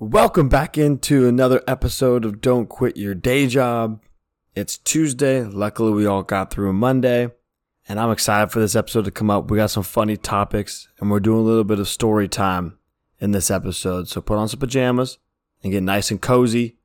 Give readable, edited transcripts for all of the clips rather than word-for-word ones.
Welcome back into another episode of Don't Quit Your Day Job. It's Tuesday. Luckily, we all got through Monday, and I'm excited for this episode to come up. We got some funny topics, and we're doing a little bit of story time in this episode. So put on some pajamas and get nice and cozy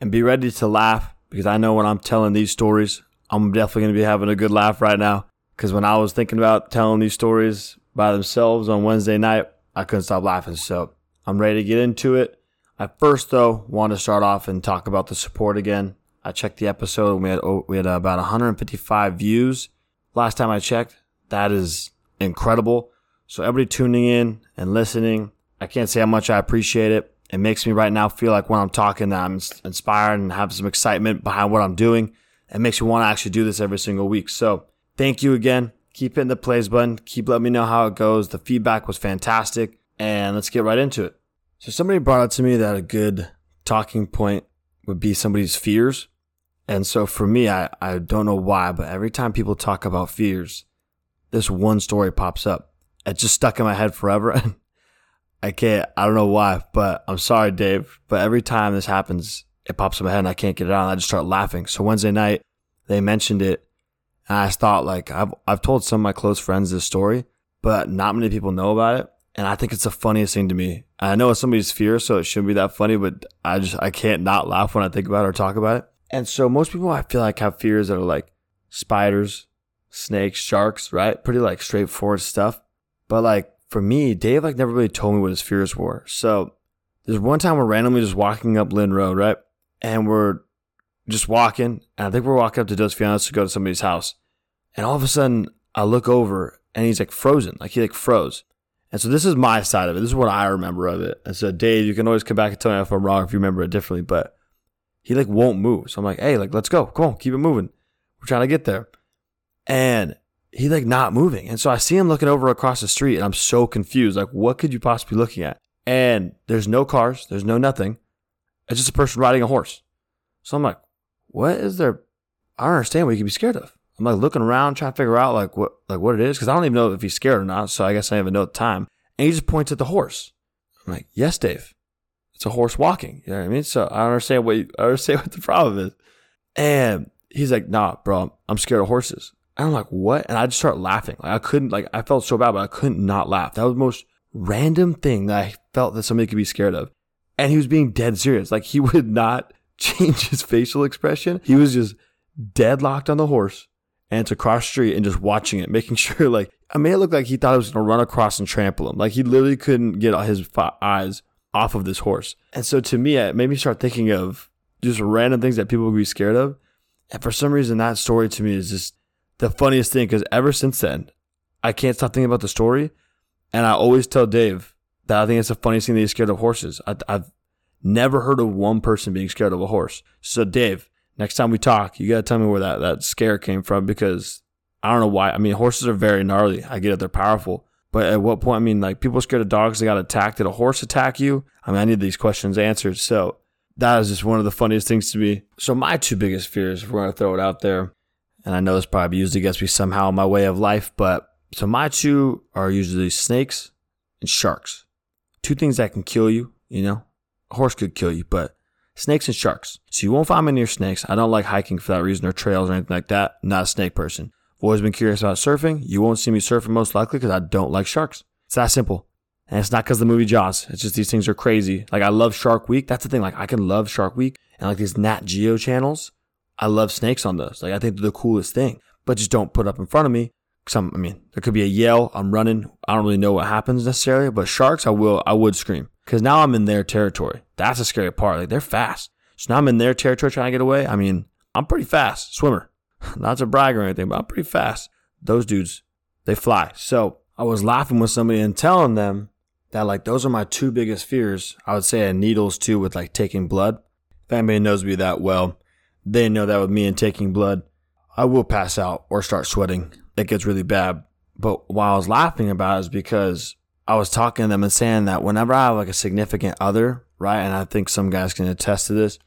and be ready to laugh, because I know when I'm telling these stories, I'm definitely going to be having a good laugh right now, because when I was thinking about telling these stories by themselves on Wednesday night, I couldn't stop laughing. So I'm ready to get into it. I first, though, want to start off and talk about the support again. I checked the episode, and we had about 155 views last time I checked. That is incredible. So everybody tuning in and listening, I can't say how much I appreciate it. It makes me right now feel like when I'm talking that I'm inspired and have some excitement behind what I'm doing. It makes me want to actually do this every single week. So thank you again. Keep hitting the plays button. Keep letting me know how it goes. The feedback was fantastic, and let's get right into it. So somebody brought up to me that a good talking point would be somebody's fears. And so for me, I don't know why, but every time people talk about fears, this one story pops up. It just stuck in my head forever. I don't know why, but I'm sorry, Dave. But every time this happens, it pops in my head and I can't get it out. And I just start laughing. So Wednesday night, they mentioned it. And I thought, like, I've told some of my close friends this story, but not many people know about it. And I think it's the funniest thing to me. I know it's somebody's fear, so it shouldn't be that funny, but I can't not laugh when I think about it or talk about it. And so most people, I feel like, have fears that are like spiders, snakes, sharks, right? Pretty like straightforward stuff. But like for me, Dave like never really told me what his fears were. So there's one time we're randomly just walking up Lynn Road, right? And we're just walking, and I think we're walking up to Dos Fianos to go to somebody's house. And all of a sudden, I look over, and he's like frozen, like he like froze. And so this is my side of it. This is what I remember of it. And so Dave, you can always come back and tell me if I'm wrong, if you remember it differently, but he like won't move. So I'm like, hey, like, let's go. Come on, keep it moving. We're trying to get there. And he like not moving. And so I see him looking over across the street, and I'm so confused. Like, what could you possibly be looking at? And there's no cars. There's no nothing. It's just a person riding a horse. So I'm like, what is there? I don't understand what you could be scared of. I'm like looking around, trying to figure out like what it is, because I don't even know if he's scared or not. So I guess I didn't even know at the time. And he just points at the horse. I'm like, yes, Dave, it's a horse walking. You know what I mean? So I understand what the problem is. And he's like, nah, bro, I'm scared of horses. And I'm like, what? And I just start laughing. Like I couldn't, like I felt so bad, but I couldn't not laugh. That was the most random thing that I felt that somebody could be scared of. And he was being dead serious. Like he would not change his facial expression. He was just deadlocked on the horse. And it's across the street and just watching it, making sure like, I mean, it looked like he thought it was going to run across and trample him. Like he literally couldn't get his eyes off of this horse. And so to me, it made me start thinking of just random things that people would be scared of. And for some reason, that story to me is just the funniest thing, because ever since then, I can't stop thinking about the story. And I always tell Dave that I think it's the funniest thing that he's scared of horses. I've never heard of one person being scared of a horse. So Dave, next time we talk, you got to tell me where that scare came from, because I don't know why. I mean, horses are very gnarly. I get it. They're powerful. But at what point, I mean, like people are scared of dogs. They got attacked. Did a horse attack you? I mean, I need these questions answered. So that is just one of the funniest things to me. So my two biggest fears, if we're going to throw it out there, and I know this probably used against me somehow in my way of life, but so my two are usually snakes and sharks. Two things that can kill you, you know. A horse could kill you, but snakes and sharks. So you won't find me near snakes. I don't like hiking for that reason, or trails or anything like that. I'm not a snake person. I've always been curious about surfing. You won't see me surfing most likely, because I don't like sharks. It's that simple. And it's not because of the movie Jaws. It's just these things are crazy. Like I love Shark Week. That's the thing. Like I can love Shark Week and like these Nat Geo channels. I love snakes on those. Like I think they're the coolest thing. But just don't put up in front of me. There could be a yell. I'm running. I don't really know what happens necessarily. But sharks, I would scream. Because now I'm in their territory. That's the scary part. Like they're fast. So now I'm in their territory trying to get away. I mean, I'm pretty fast swimmer. Not to brag or anything, but I'm pretty fast. Those dudes, they fly. So I was laughing with somebody and telling them that like those are my two biggest fears. I would say needles too, with like taking blood. If anybody knows me that well, they know that with me and taking blood, I will pass out or start sweating. It gets really bad. But why I was laughing about it is because I was talking to them and saying that whenever I have like a significant other, right, and I think some guys can attest to this,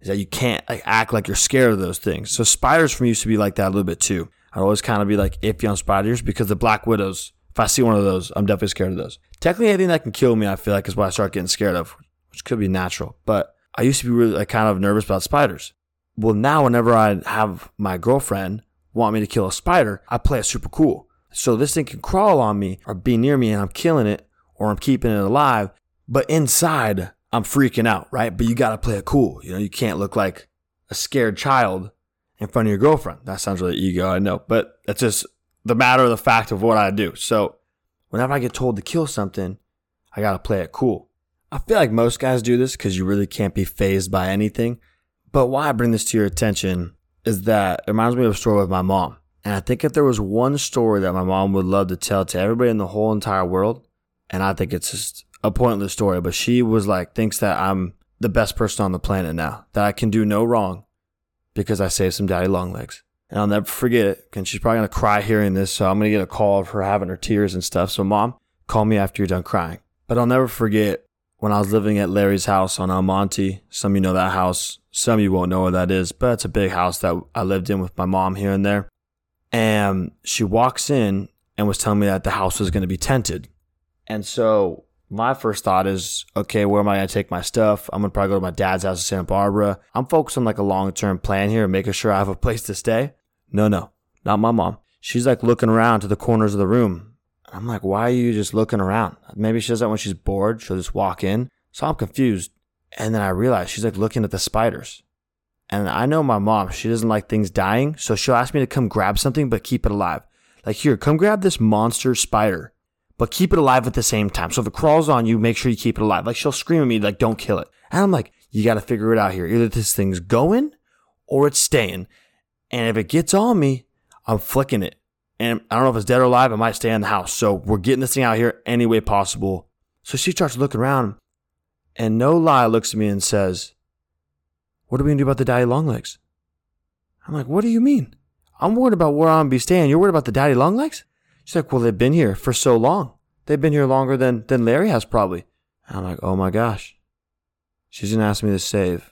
is that you can't like act like you're scared of those things. So spiders for me used to be like that a little bit too. I'd always kind of be like iffy on spiders, because the black widows, if I see one of those, I'm definitely scared of those. Technically, anything that can kill me, I feel like, is what I start getting scared of, which could be natural. But I used to be really kind of nervous about spiders. Well, now whenever I have my girlfriend want me to kill a spider, I play it super cool. So this thing can crawl on me or be near me and I'm killing it or I'm keeping it alive. But inside, I'm freaking out, right? But you got to play it cool. You know, you can't look like a scared child in front of your girlfriend. That sounds really ego, I know. But that's just the matter of the fact of what I do. So whenever I get told to kill something, I got to play it cool. I feel like most guys do this because you really can't be fazed by anything. But why I bring this to your attention is that it reminds me of a story with my mom. And I think if there was one story that my mom would love to tell to everybody in the whole entire world, and I think it's just a pointless story, but she was like, thinks that I'm the best person on the planet now, that I can do no wrong because I saved some daddy long legs. And I'll never forget it. And she's probably going to cry hearing this. So I'm going to get a call of her having her tears and stuff. So mom, call me after you're done crying. But I'll never forget when I was living at Larry's house on El Monte. Some of you know that house. Some of you won't know where that is, but it's a big house that I lived in with my mom here and there. And she walks in and was telling me that the house was going to be tented. And so my first thought is, okay, where am I going to take my stuff? I'm going to probably go to my dad's house in Santa Barbara. I'm focused on like a long-term plan here and making sure I have a place to stay. No, not my mom. She's like looking around to the corners of the room. I'm like, why are you just looking around? Maybe she does that when she's bored. She'll just walk in. So I'm confused. And then I realize she's like looking at the spiders. And I know my mom, she doesn't like things dying. So she'll ask me to come grab something, but keep it alive. Like here, come grab this monster spider, but keep it alive at the same time. So if it crawls on you, make sure you keep it alive. Like she'll scream at me, like, don't kill it. And I'm like, you got to figure it out here. Either this thing's going or it's staying. And if it gets on me, I'm flicking it. And I don't know if it's dead or alive. It might stay in the house. So we're getting this thing out here any way possible. So she starts looking around and no lie looks at me and says, what are we going to do about the daddy long legs? I'm like, what do you mean? I'm worried about where I'm going to be staying. You're worried about the daddy long legs? She's like, well, they've been here for so long. They've been here longer than Larry has probably. And I'm like, oh my gosh. She's going to ask me to save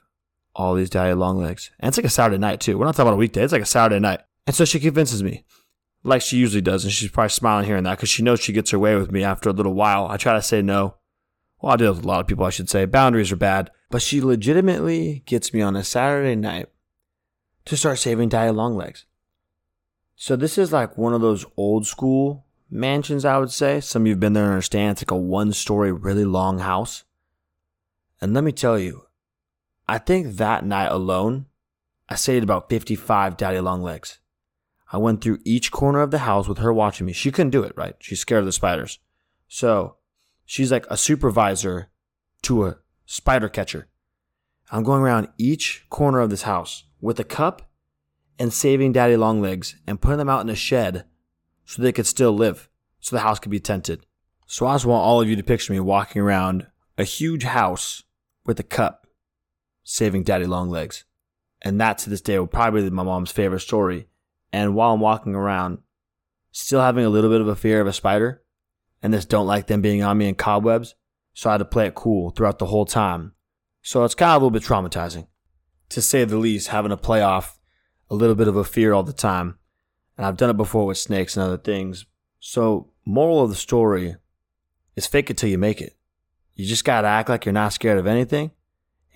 all these daddy long legs. And it's like a Saturday night too. We're not talking about a weekday. It's like a Saturday night. And so she convinces me like she usually does. And she's probably smiling here and that because she knows she gets her way with me after a little while. I try to say no. Well, I deal with a lot of people, I should say. Boundaries are bad. But she legitimately gets me on a Saturday night to start saving daddy long legs. So this is like one of those old school mansions, I would say. Some of you have been there and understand. It's like a one-story, really long house. And let me tell you, I think that night alone, I saved about 55 daddy long legs. I went through each corner of the house with her watching me. She couldn't do it, right? She's scared of the spiders. So she's like a supervisor to a spider catcher. I'm going around each corner of this house with a cup and saving daddy long legs and putting them out in a shed so they could still live, so the house could be tented. So I just want all of you to picture me walking around a huge house with a cup, saving daddy long legs. And that to this day will probably be my mom's favorite story. And while I'm walking around, still having a little bit of a fear of a spider, and just don't like them being on me in cobwebs, so I had to play it cool throughout the whole time. So it's kind of a little bit traumatizing, to say the least, having to play off a little bit of a fear all the time. And I've done it before with snakes and other things. So moral of the story is fake it till you make it. You just got to act like you're not scared of anything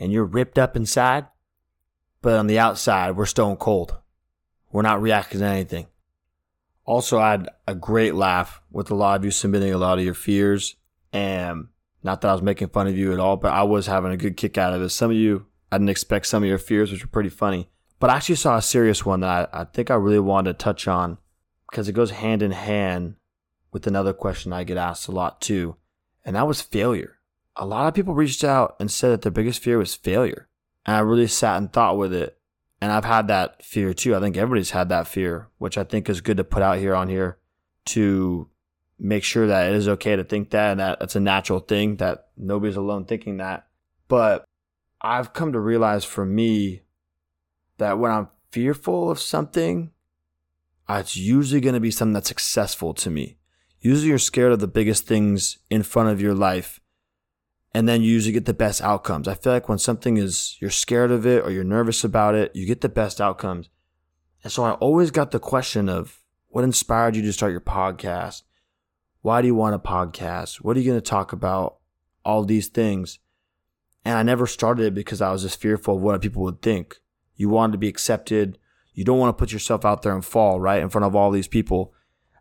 and you're ripped up inside. But on the outside, we're stone cold. We're not reacting to anything. Also, I had a great laugh with a lot of you submitting a lot of your fears. And not that I was making fun of you at all, but I was having a good kick out of it. Some of you, I didn't expect some of your fears, which were pretty funny. But I actually saw a serious one that I think I really wanted to touch on because it goes hand in hand with another question I get asked a lot too. And that was failure. A lot of people reached out and said that their biggest fear was failure. And I really sat and thought with it. And I've had that fear too. I think everybody's had that fear, which I think is good to put out here on here to make sure that it is okay to think that and that it's a natural thing, that nobody's alone thinking that. But I've come to realize for me that when I'm fearful of something, it's usually going to be something that's successful to me. Usually you're scared of the biggest things in front of your life, and then you usually get the best outcomes. I feel like when something is, you're scared of it or you're nervous about it, you get the best outcomes. And so I always got the question of, what inspired you to start your podcast? Why do you want a podcast? What are you going to talk about? All these things. And I never started it because I was just fearful of what people would think. You wanted to be accepted. You don't want to put yourself out there and fall, right, in front of all these people.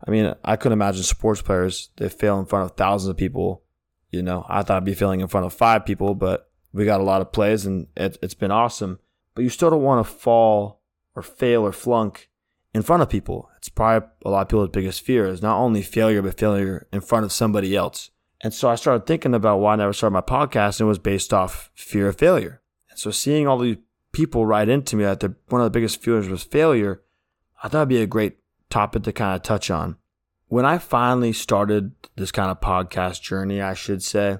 I mean, I couldn't imagine sports players that fail in front of thousands of people. You know, I thought I'd be failing in front of 5 people, but we got a lot of plays and it's been awesome. But you still don't want to fall or fail or flunk in front of people. It's probably a lot of people's biggest fear is not only failure, but failure in front of somebody else. And so I started thinking about why I never started my podcast, and it was based off fear of failure. And so seeing all these people write into me that one of the biggest fears was failure, I thought it'd be a great topic to kind of touch on. When I finally started this kind of podcast journey, I should say,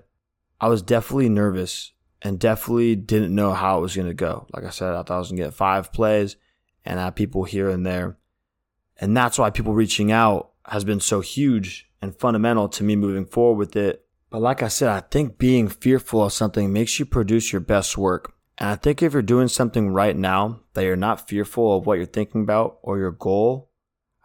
I was definitely nervous and definitely didn't know how it was going to go. Like I said, I thought I was going to get 5 plays and have people here and there. And that's why people reaching out has been so huge and fundamental to me moving forward with it. But like I said, I think being fearful of something makes you produce your best work. And I think if you're doing something right now that you're not fearful of what you're thinking about or your goal,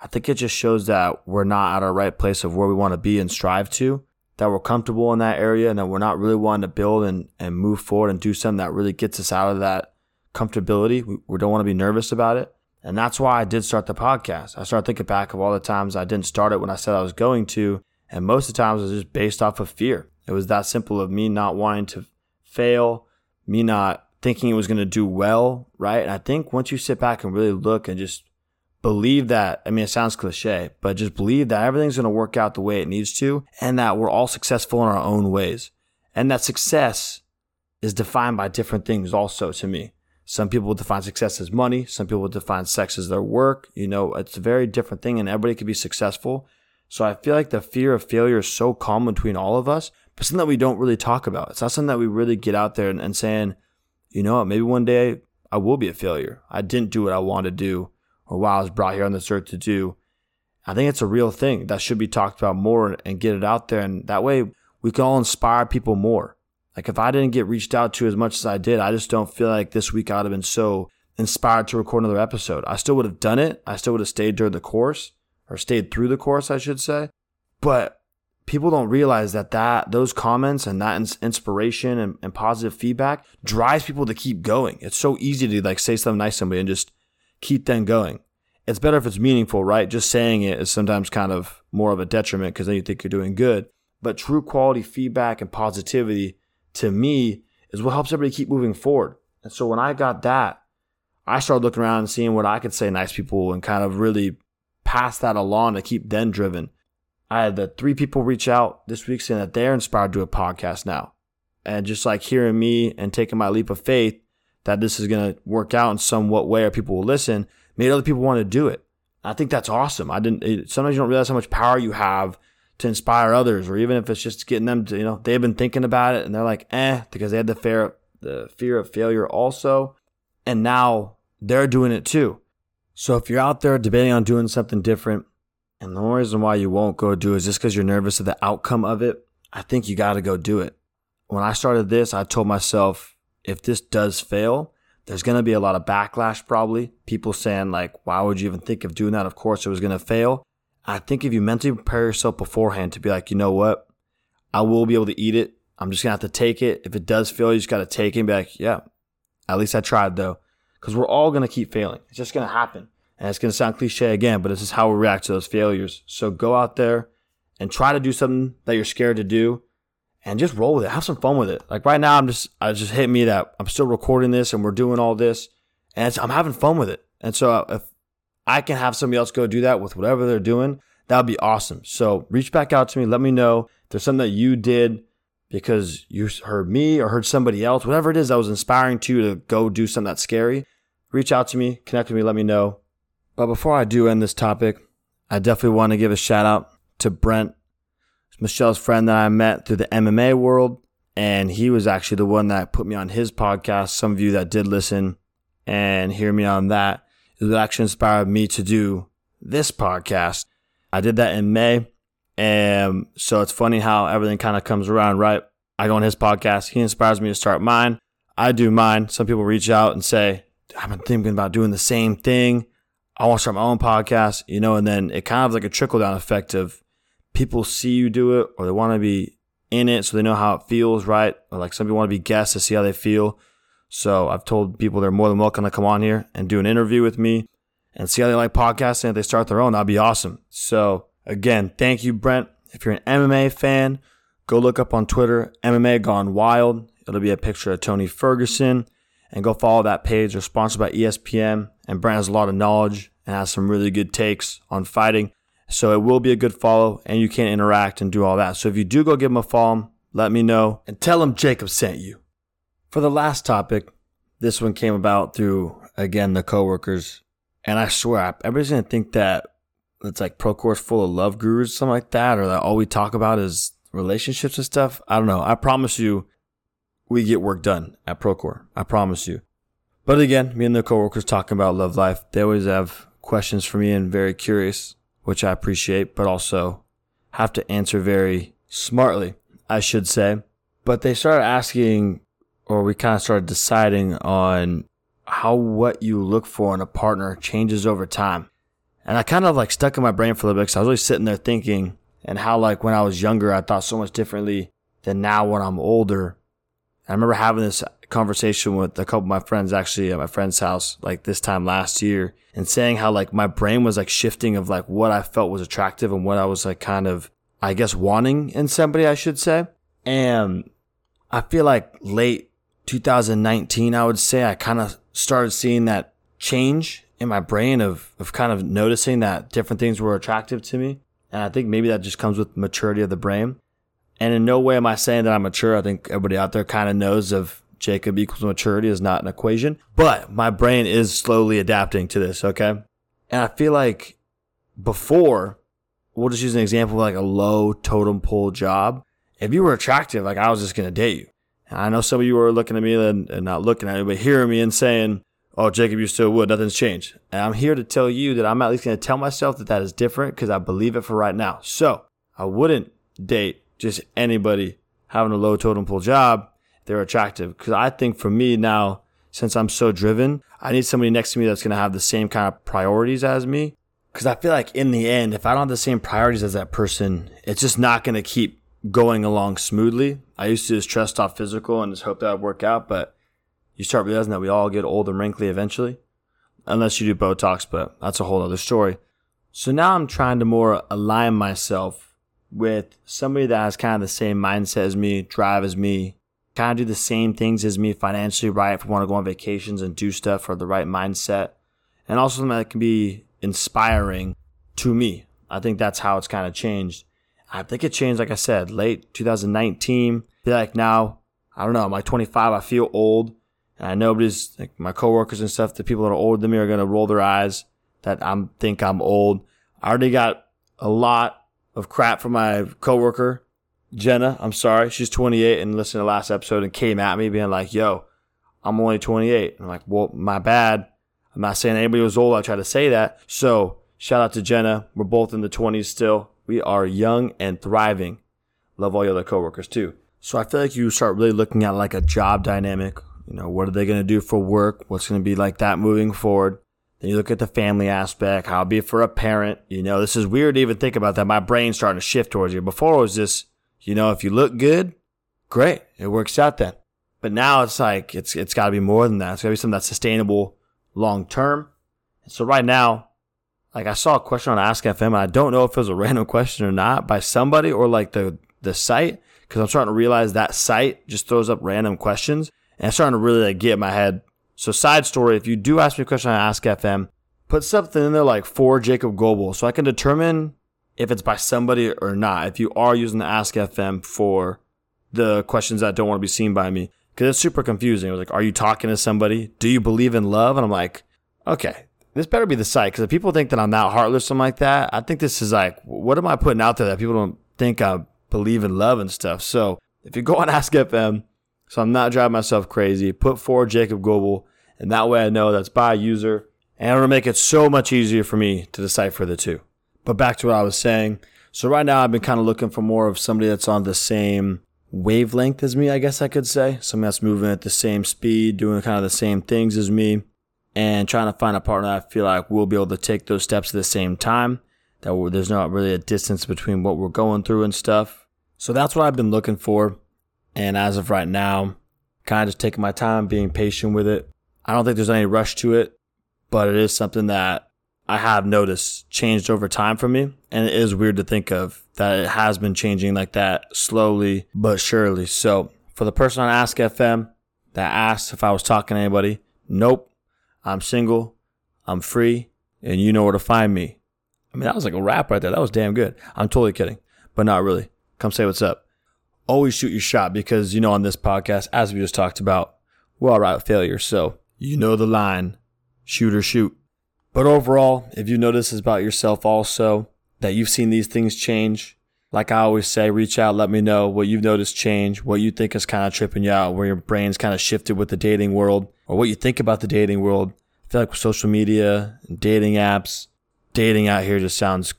I think it just shows that we're not at our right place of where we want to be and strive to, that we're comfortable in that area and that we're not really wanting to build and move forward and do something that really gets us out of that comfortability. We don't want to be nervous about it. And that's why I did start the podcast. I started thinking back of all the times I didn't start it when I said I was going to, and most of the times it was just based off of fear. It was that simple of me not wanting to fail, me not thinking it was going to do well, right? And I think once you sit back and really look and just believe that, I mean, it sounds cliche, but just believe that everything's going to work out the way it needs to and that we're all successful in our own ways. And that success is defined by different things also to me. Some people define success as money. Some people define sex as their work. You know, it's a very different thing and everybody can be successful. So I feel like the fear of failure is so common between all of us, but something that we don't really talk about. It's not something that we really get out there and saying, you know what, maybe one day I will be a failure. I didn't do what I wanted to do. Or what I was brought here on this earth to do. I think it's a real thing that should be talked about more and get it out there. And that way we can all inspire people more. Like if I didn't get reached out to as much as I did, I just don't feel like this week I would have been so inspired to record another episode. I still would have done it. I still would have stayed during the course or stayed through the course, I should say. But people don't realize that those comments and that inspiration and positive feedback drives people to keep going. It's so easy to like say something nice to somebody and just keep them going. It's better if it's meaningful, right? Just saying it is sometimes kind of more of a detriment because then you think you're doing good. But true quality feedback and positivity to me is what helps everybody keep moving forward. And so when I got that, I started looking around and seeing what I could say to nice people and kind of really pass that along to keep them driven. I had the 3 people reach out this week saying that they're inspired to do a podcast now. And just like hearing me and taking my leap of faith that this is going to work out in somewhat way or people will listen, made other people want to do it. I think that's awesome. Sometimes you don't realize how much power you have to inspire others, or even if it's just getting them to, you know, they've been thinking about it and they're like, because they had the fear of failure also. And now they're doing it too. So if you're out there debating on doing something different and the only reason why you won't go do it is just because you're nervous of the outcome of it, I think you got to go do it. When I started this, I told myself, if this does fail, there's going to be a lot of backlash probably. People saying like, why would you even think of doing that? Of course it was going to fail. I think if you mentally prepare yourself beforehand to be like, you know what? I will be able to eat it. I'm just going to have to take it. If it does fail, you just got to take it and be like, yeah, at least I tried though. Because we're all going to keep failing. It's just going to happen. And it's going to sound cliche again, but this is how we react to those failures. So go out there and try to do something that you're scared to do. And just roll with it. Have some fun with it. Like right now, I just hit me that I'm still recording this and we're doing all this and I'm having fun with it. And so if I can have somebody else go do that with whatever they're doing, that would be awesome. So reach back out to me. Let me know if there's something that you did because you heard me or heard somebody else, whatever it is that was inspiring to you to go do something that's scary. Reach out to me, connect with me, let me know. But before I do end this topic, I definitely want to give a shout out to Brent, Michelle's friend that I met through the MMA world, and he was actually the one that put me on his podcast. Some of you that did listen and hear me on that is what actually inspired me to do this podcast. I did that in May, and so it's funny how everything kind of comes around, right? I go on his podcast. He inspires me to start mine. I do mine. Some people reach out and say, I've been thinking about doing the same thing. I want to start my own podcast, you know, and then it kind of like a trickle-down effect of people see you do it or they want to be in it so they know how it feels, right? Or like some people want to be guests to see how they feel. So I've told people they're more than welcome to come on here and do an interview with me and see how they like podcasting. If they start their own, that'd be awesome. So again, thank you, Brent. If you're an MMA fan, go look up on Twitter, MMA Gone Wild. It'll be a picture of Tony Ferguson, and go follow that page. They're sponsored by ESPN, and Brent has a lot of knowledge and has some really good takes on fighting. So it will be a good follow, and you can interact and do all that. So if you do go give him a follow, let me know, and tell him Jacob sent you. For the last topic, this one came about through, again, the coworkers. And I swear, everybody's going to think that it's like Procore is full of love gurus, something like that, or that all we talk about is relationships and stuff. I don't know. I promise you, we get work done at Procore. I promise you. But again, me and the coworkers talking about love life, they always have questions for me and very curious, which I appreciate, but also have to answer very smartly, I should say. But they started asking, or we kind of started deciding on how what you look for in a partner changes over time. And I kind of like stuck in my brain for a little bit because I was always sitting there thinking, and how like when I was younger, I thought so much differently than now when I'm older. I remember having this conversation with a couple of my friends actually at my friend's house like this time last year, and saying how like my brain was like shifting of like what I felt was attractive and what I was like kind of, I guess, wanting in somebody, I should say. And I feel like late 2019, I would say, I kind of started seeing that change in my brain of kind of noticing that different things were attractive to me. And I think maybe that just comes with maturity of the brain. And in no way am I saying that I'm mature. I think everybody out there kind of knows of Jacob equals maturity is not an equation. But my brain is slowly adapting to this, okay? And I feel like before, we'll just use an example of like a low totem pole job. If you were attractive, like I was just going to date you. And I know some of you were looking at me and not looking at me, but hearing me and saying, oh, Jacob, you still would. Nothing's changed. And I'm here to tell you that I'm at least going to tell myself that that is different because I believe it for right now. So I wouldn't date just anybody having a low totem pole job. They're attractive. Because I think for me now, since I'm so driven, I need somebody next to me that's going to have the same kind of priorities as me. Because I feel like in the end, if I don't have the same priorities as that person, it's just not going to keep going along smoothly. I used to just trust off physical and just hope that would work out. But you start realizing that we all get old and wrinkly eventually. Unless you do Botox, but that's a whole other story. So now I'm trying to more align myself with somebody that has kind of the same mindset as me, drive as me, kind of do the same things as me financially, right? If we want to go on vacations and do stuff for the right mindset. And also something that can be inspiring to me. I think that's how it's kind of changed. I think it changed, like I said, late 2019. I feel like now, I don't know, I'm like 25, I feel old. And I know nobody's, like my coworkers and stuff, the people that are older than me are going to roll their eyes that I think I'm old. I already got a lot of crap from my coworker, Jenna. I'm sorry. She's 28 and listened to the last episode and came at me being like, yo, I'm only 28. I'm like, well, my bad. I'm not saying anybody was old. I try to say that. So shout out to Jenna. We're both in the 20s still. We are young and thriving. Love all your other coworkers too. So I feel like you start really looking at like a job dynamic. You know, what are they going to do for work? What's going to be like that moving forward? Then you look at the family aspect, how it'll be for a parent. You know, this is weird to even think about that. My brain's starting to shift towards you. Before it was just, you know, if you look good, great. It works out then. But now it's like, it's got to be more than that. It's got to be something that's sustainable long term. And so right now, like I saw a question on Ask FM, and I don't know if it was a random question or not by somebody or like the site, because I'm starting to realize that site just throws up random questions. And I'm starting to really like get in my head. So side story, if you do ask me a question on Ask FM, put something in there like for Jacob Goble so I can determine if it's by somebody or not. If you are using the Ask FM for the questions that don't want to be seen by me, because it's super confusing. It was like, are you talking to somebody? Do you believe in love? And I'm like, okay, this better be the site, because if people think that I'm not heartless or something like that, I think this is like, what am I putting out there that people don't think I believe in love and stuff? So if you go on Ask FM, so I'm not driving myself crazy, put for Jacob Goble. And that way I know that's by user. And it'll make it so much easier for me to decipher the two. But back to what I was saying. So right now I've been kind of looking for more of somebody that's on the same wavelength as me, I guess I could say. Somebody that's moving at the same speed, doing kind of the same things as me. And trying to find a partner that I feel like we'll be able to take those steps at the same time. That there's not really a distance between what we're going through and stuff. So that's what I've been looking for. And as of right now, kind of just taking my time, being patient with it. I don't think there's any rush to it, but it is something that I have noticed changed over time for me. And it is weird to think of that it has been changing like that slowly but surely. So for the person on Ask FM that asked if I was talking to anybody, nope, I'm single, I'm free, and you know where to find me. I mean, that was like a rap right there. That was damn good. I'm totally kidding, but not really. Come say what's up. Always shoot your shot because, you know, on this podcast, as we just talked about, we're all right with failure. So you know the line, shoot or shoot. But overall, if you notice about yourself also, that you've seen these things change, like I always say, reach out, let me know what you've noticed change, what you think is kind of tripping you out, where your brain's kind of shifted with the dating world, or what you think about the dating world. I feel like with social media, dating apps, dating out here just sounds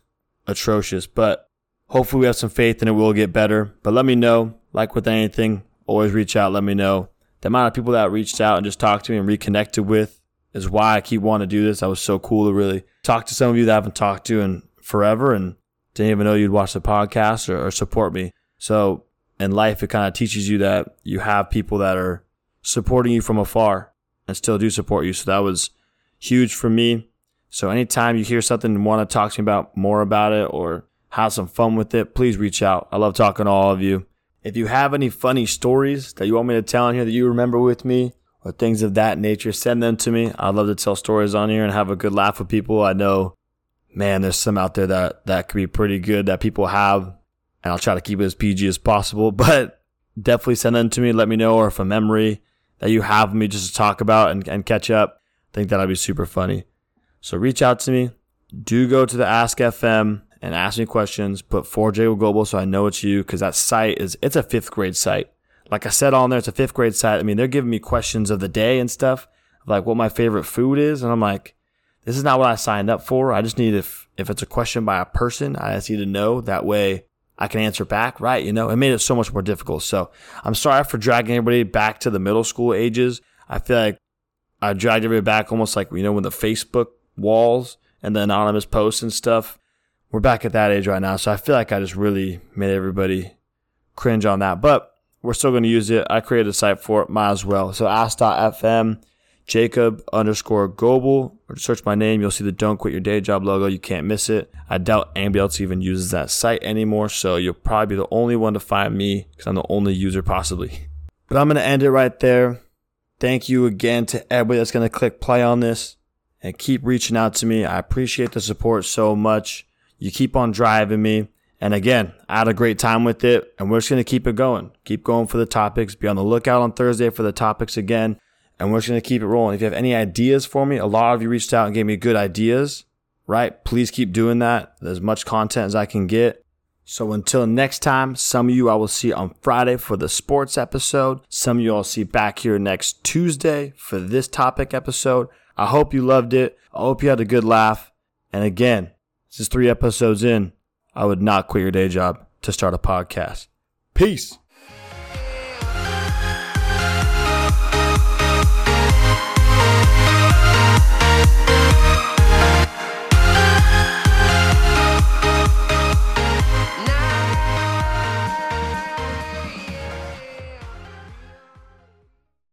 atrocious, but hopefully we have some faith and it will get better. But let me know, like with anything, always reach out, let me know. The amount of people that reached out and just talked to me and reconnected with is why I keep wanting to do this. That was so cool to really talk to some of you that I haven't talked to in forever and didn't even know you'd watch the podcast or support me. So in life, it kind of teaches you that you have people that are supporting you from afar and still do support you. So that was huge for me. So anytime you hear something and want to talk to me about more about it or have some fun with it, please reach out. I love talking to all of you. If you have any funny stories that you want me to tell on here that you remember with me or things of that nature, send them to me. I'd love to tell stories on here and have a good laugh with people. I know, man, there's some out there that could be pretty good that people have, and I'll try to keep it as PG as possible, but definitely send them to me. Let me know, or if a memory that you have with me just to talk about and catch up. I think that'll be super funny. So reach out to me. Do go to the Ask FM and ask me questions. Put 4 Jacob Goble so I know it's you, because that site it's a 5th grade site. Like I said on there, it's a 5th grade site. I mean, they're giving me questions of the day and stuff, like what my favorite food is. And I'm like, this is not what I signed up for. I just need, if it's a question by a person, I just need to know. That way I can answer back, right? You know, it made it so much more difficult. So I'm sorry for dragging everybody back to the middle school ages. I feel like I dragged everybody back almost like, you know, when the Facebook walls and the anonymous posts and stuff. We're back at that age right now. So I feel like I just really made everybody cringe on that. But we're still going to use it. I created a site for it. Might as well. So ask.fm, Jacob_Goble, or search my name. You'll see the Don't Quit Your Day Job logo. You can't miss it. I doubt anybody else even uses that site anymore. So you'll probably be the only one to find me because I'm the only user possibly. But I'm going to end it right there. Thank you again to everybody that's going to click play on this and keep reaching out to me. I appreciate the support so much. You keep on driving me. And again, I had a great time with it. And we're just going to keep it going. Keep going for the topics. Be on the lookout on Thursday for the topics again. And we're just going to keep it rolling. If you have any ideas for me, a lot of you reached out and gave me good ideas, right? Please keep doing that. There's as much content as I can get. So until next time, some of you I will see on Friday for the sports episode. Some of you I'll see back here next Tuesday for this topic episode. I hope you loved it. I hope you had a good laugh. And again, this is 3 episodes in. I would not quit your day job to start a podcast. Peace.